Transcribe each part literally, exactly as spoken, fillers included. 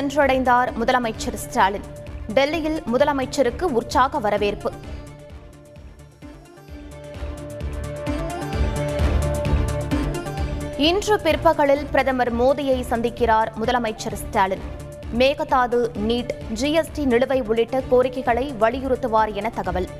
சென்றடைந்தார் முதலமைச்சர் ஸ்டாலின். டெல்லியில் முதலமைச்சருக்கு உற்சாக வரவேற்பு. இன்று பிற்பகலில் பிரதமர் மோடியை சந்திக்கிறார் முதலமைச்சர் ஸ்டாலின். மேகதாது, நீட், ஜிஎஸ்டி நிலுவை உள்ளிட்ட கோரிக்கைகளை வலியுறுத்துவார் என தகவல்.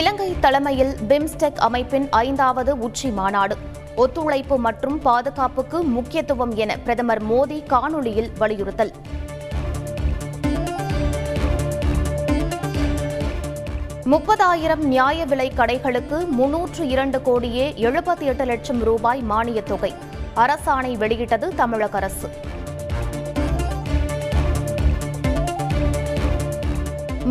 இலங்கை தலைமையில் பிம்ஸ்டெக் அமைப்பின் ஐந்தாவது உச்சி மாநாடு. ஒத்துழைப்பு மற்றும் பாதுகாப்புக்கு முக்கியத்துவம் என பிரதமர் மோடி காணொலியில் வலியுறுத்தல். முப்பதாயிரம் நியாய விலை கடைகளுக்கு முன்னூற்று இரண்டு கோடியே எழுபத்தி எட்டு லட்சம் ரூபாய் மானியத் தொகை அரசாணை வெளியிட்டது தமிழக அரசு.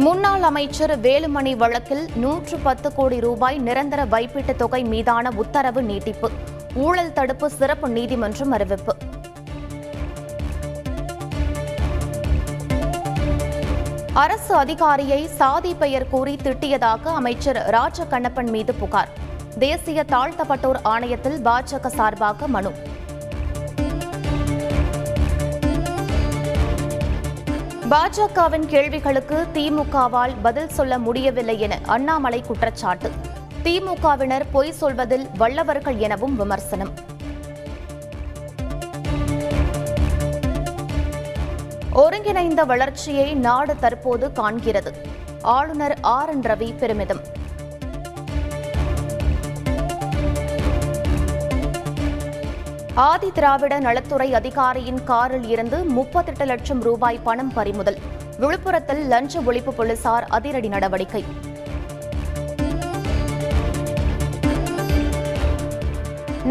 முன்னாள் அமைச்சர் வேலுமணி வழக்கில் நூற்று பத்து கோடி ரூபாய் நிரந்தர வைப்பீட்டுத் தொகை மீதான உத்தரவு நீட்டிப்பு. ஊழல் தடுப்பு சிறப்பு நீதிமன்றம் அறிவிப்பு. அரசு அதிகாரியை சாதி பெயர் கூறி திட்டியதாக அமைச்சர் ராஜ் கண்ணப்பன் மீது புகார். தேசிய தாழ்த்தப்பட்டோர் ஆணையத்தில் பாஜக சார்பாக மனு. பாஜகவின் கேள்விகளுக்கு திமுகவால் பதில் சொல்ல முடியவில்லை என அண்ணாமலை குற்றச்சாட்டு. திமுகவினர் பொய் சொல்வதில் வல்லவர்கள் எனவும் விமர்சனம். ஒருங்கிணைந்த வளர்ச்சியை நாடு தற்போது காண்கிறது. ஆளுநர் ஆர் என் ரவி பெருமிதம். ஆதி திராவிட நலத்துறை அதிகாரியின் காரில் இருந்து முப்பத்தெட்டு லட்சம் ரூபாய் பணம் பறிமுதல். விழுப்புரத்தில் லஞ்ச ஒழிப்பு போலீசார் அதிரடி நடவடிக்கை.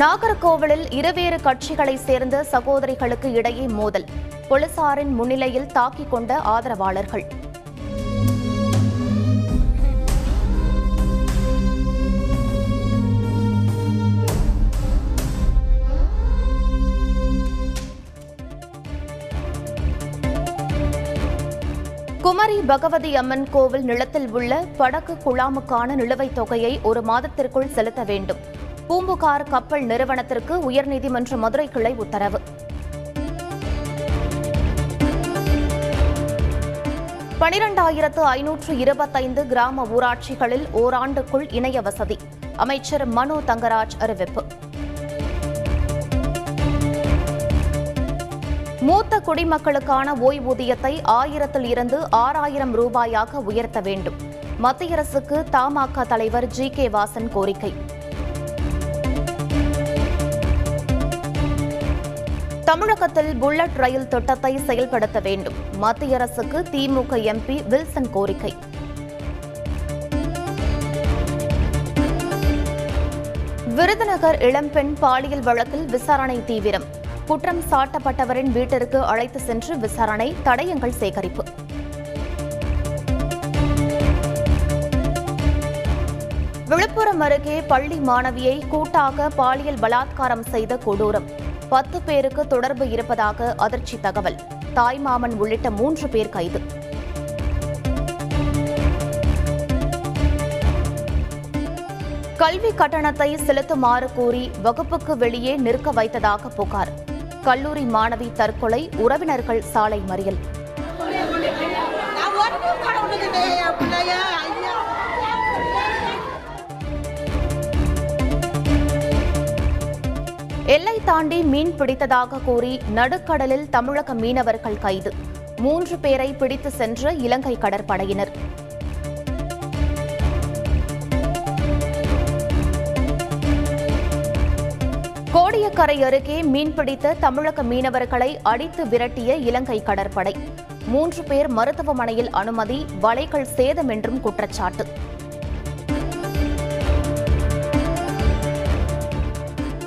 நாகர்கோவிலில் இருவேறு கட்சிகளைச் சேர்ந்த சகோதரிகளுக்கு இடையே மோதல். போலீசாரின் முன்னிலையில் தாக்கிக் கொண்ட ஆதரவாளர்கள். குமரி பகவதியம்மன் கோவில் நிலத்தில் உள்ள படகு குழாமுக்கான நிலுவைத் தொகையை ஒரு மாதத்திற்குள் செலுத்த வேண்டும். பூம்புகார் கப்பல் நிறுவனத்திற்கு உயர்நீதிமன்ற மதுரை கிளை உத்தரவு. பனிரெண்டாயிரத்து ஐநூற்று இருபத்தைந்து கிராம ஊராட்சிகளில் ஓராண்டுக்குள் இணைய வசதி. அமைச்சர் மனு தங்கராஜ் அறிவிப்பு. மூத்த குடிமக்களுக்கான ஓய்வூதியத்தை ஆயிரத்தில் இருந்து ஆறாயிரம் ரூபாயாக உயர்த்த வேண்டும். மத்திய அரசுக்கு தமாக தலைவர் ஜி கே வாசன் கோரிக்கை. தமிழகத்தில் புல்லட் ரயில் திட்டத்தை செயல்படுத்த வேண்டும். மத்திய அரசுக்கு திமுக எம்பி வில்சன் கோரிக்கை. விருதுநகர் இளம்பெண் பாலியல் வழக்கில் விசாரணை தீவிரம். குற்றம் சாட்டப்பட்டவரின் வீட்டிற்கு அழைத்து சென்று விசாரணை. தடயங்கள் சேகரிப்பு. விழுப்புரம் அருகே பள்ளி மாணவியை கூட்டாக பாலியல் பலாத்காரம் செய்த கொடூரம். பத்து பேருக்கு தொடர்பு இருப்பதாக அதிர்ச்சி தகவல். தாய்மாமன் உள்ளிட்ட மூன்று பேர் கைது. கல்வி கட்டணத்தை செலுத்துமாறு கூறி வகுப்புக்கு வெளியே நிற்க வைத்ததாக புகார். கல்லூரி மாணவி தற்கொலை. உறவினர்கள் சாலை மறியல். எல்லை தாண்டி மீன் பிடித்ததாக கூறி நடுக்கடலில் தமிழக மீனவர்கள் கைது. மூன்று பேரை பிடித்து சென்ற இலங்கை கடற்படையினர். கோடியக்கரை அருகே மீன்பிடித்த தமிழக மீனவர்களை அடித்து விரட்டிய இலங்கை கடற்படை. மூன்று பேர் மருத்துவமனையில் அனுமதி. வலைகள் சேதம் என்றும் குற்றச்சாட்டு.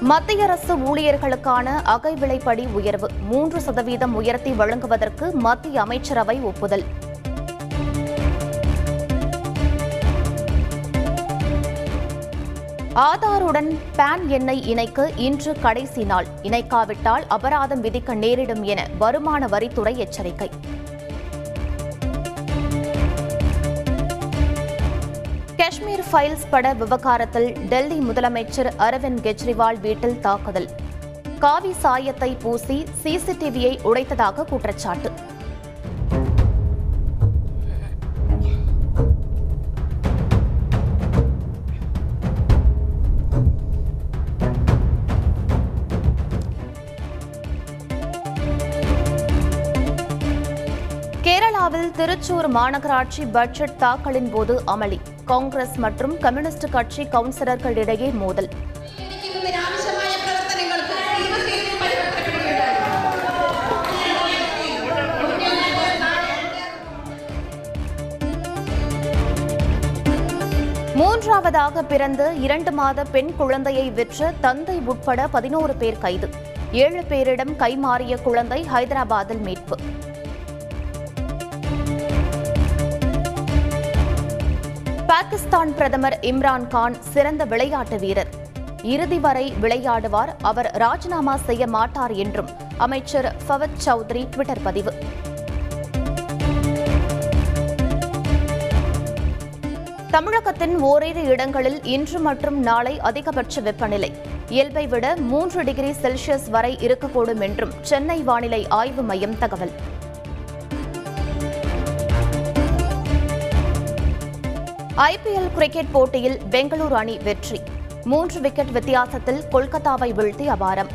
மத்திய அரசு ஊழியர்களுக்கான அகவிலைப்படி உயர்வு மூன்று சதவீதம் உயர்த்தி வழங்குவதற்கு மத்திய அமைச்சரவை ஒப்புதல். ஆதாருடன் பான் எண்ணை இணைக்க இன்று கடைசி நாள். இணைக்காவிட்டால் அபராதம் விதிக்க நேரிடும் என வருமான வரித்துறை எச்சரிக்கை. காஷ்மீர் ஃபைல்ஸ் பட விவகாரத்தில் டெல்லி முதலமைச்சர் அரவிந்த் கெஜ்ரிவால் வீட்டில் தாக்குதல், காவி சாயத்தை பூசி சிசிடிவியை உடைத்ததாக குற்றச்சாட்டு. கேரளாவில் திருச்சூர் மாநகராட்சி பட்ஜெட் தாக்கலின் போது அமளி, காங்கிரஸ் மற்றும் கம்யூனிஸ்ட் கட்சி கவுன்சிலர்களிடையே மோதல். மூன்றாவதாக பிறந்து இரண்டு மாத பெண் குழந்தையை விற்ற தந்தை உட்பட பதினோரு பேர் கைது, ஏழு பேரிடம் கைமாறிய குழந்தை ஹைதராபாத்தில் மீட்பு. பாகிஸ்தான் பிரதமர் இம்ரான்கான் சிறந்த விளையாட்டு வீரர், இறுதி வரை விளையாடுவார், அவர் ராஜினாமா செய்ய மாட்டார் என்றும் அமைச்சர் ஃபவத் சவுத்ரி ட்விட்டர் பதிவு. தமிழகத்தின் ஓரிரு இடங்களில் இன்று மற்றும் நாளை அதிகபட்ச வெப்பநிலை இயல்பை விட மூன்று டிகிரி செல்சியஸ் வரை இருக்கக்கூடும் என்றும் சென்னை வானிலை ஆய்வு மையம் தகவல். ஐ பி எல் கிரிக்கெட் போட்டியில் பெங்களூரு அணி வெற்றி, மூன்று விக்கெட் வித்தியாசத்தில் கொல்கத்தாவை வீழ்த்தி அபாரம்.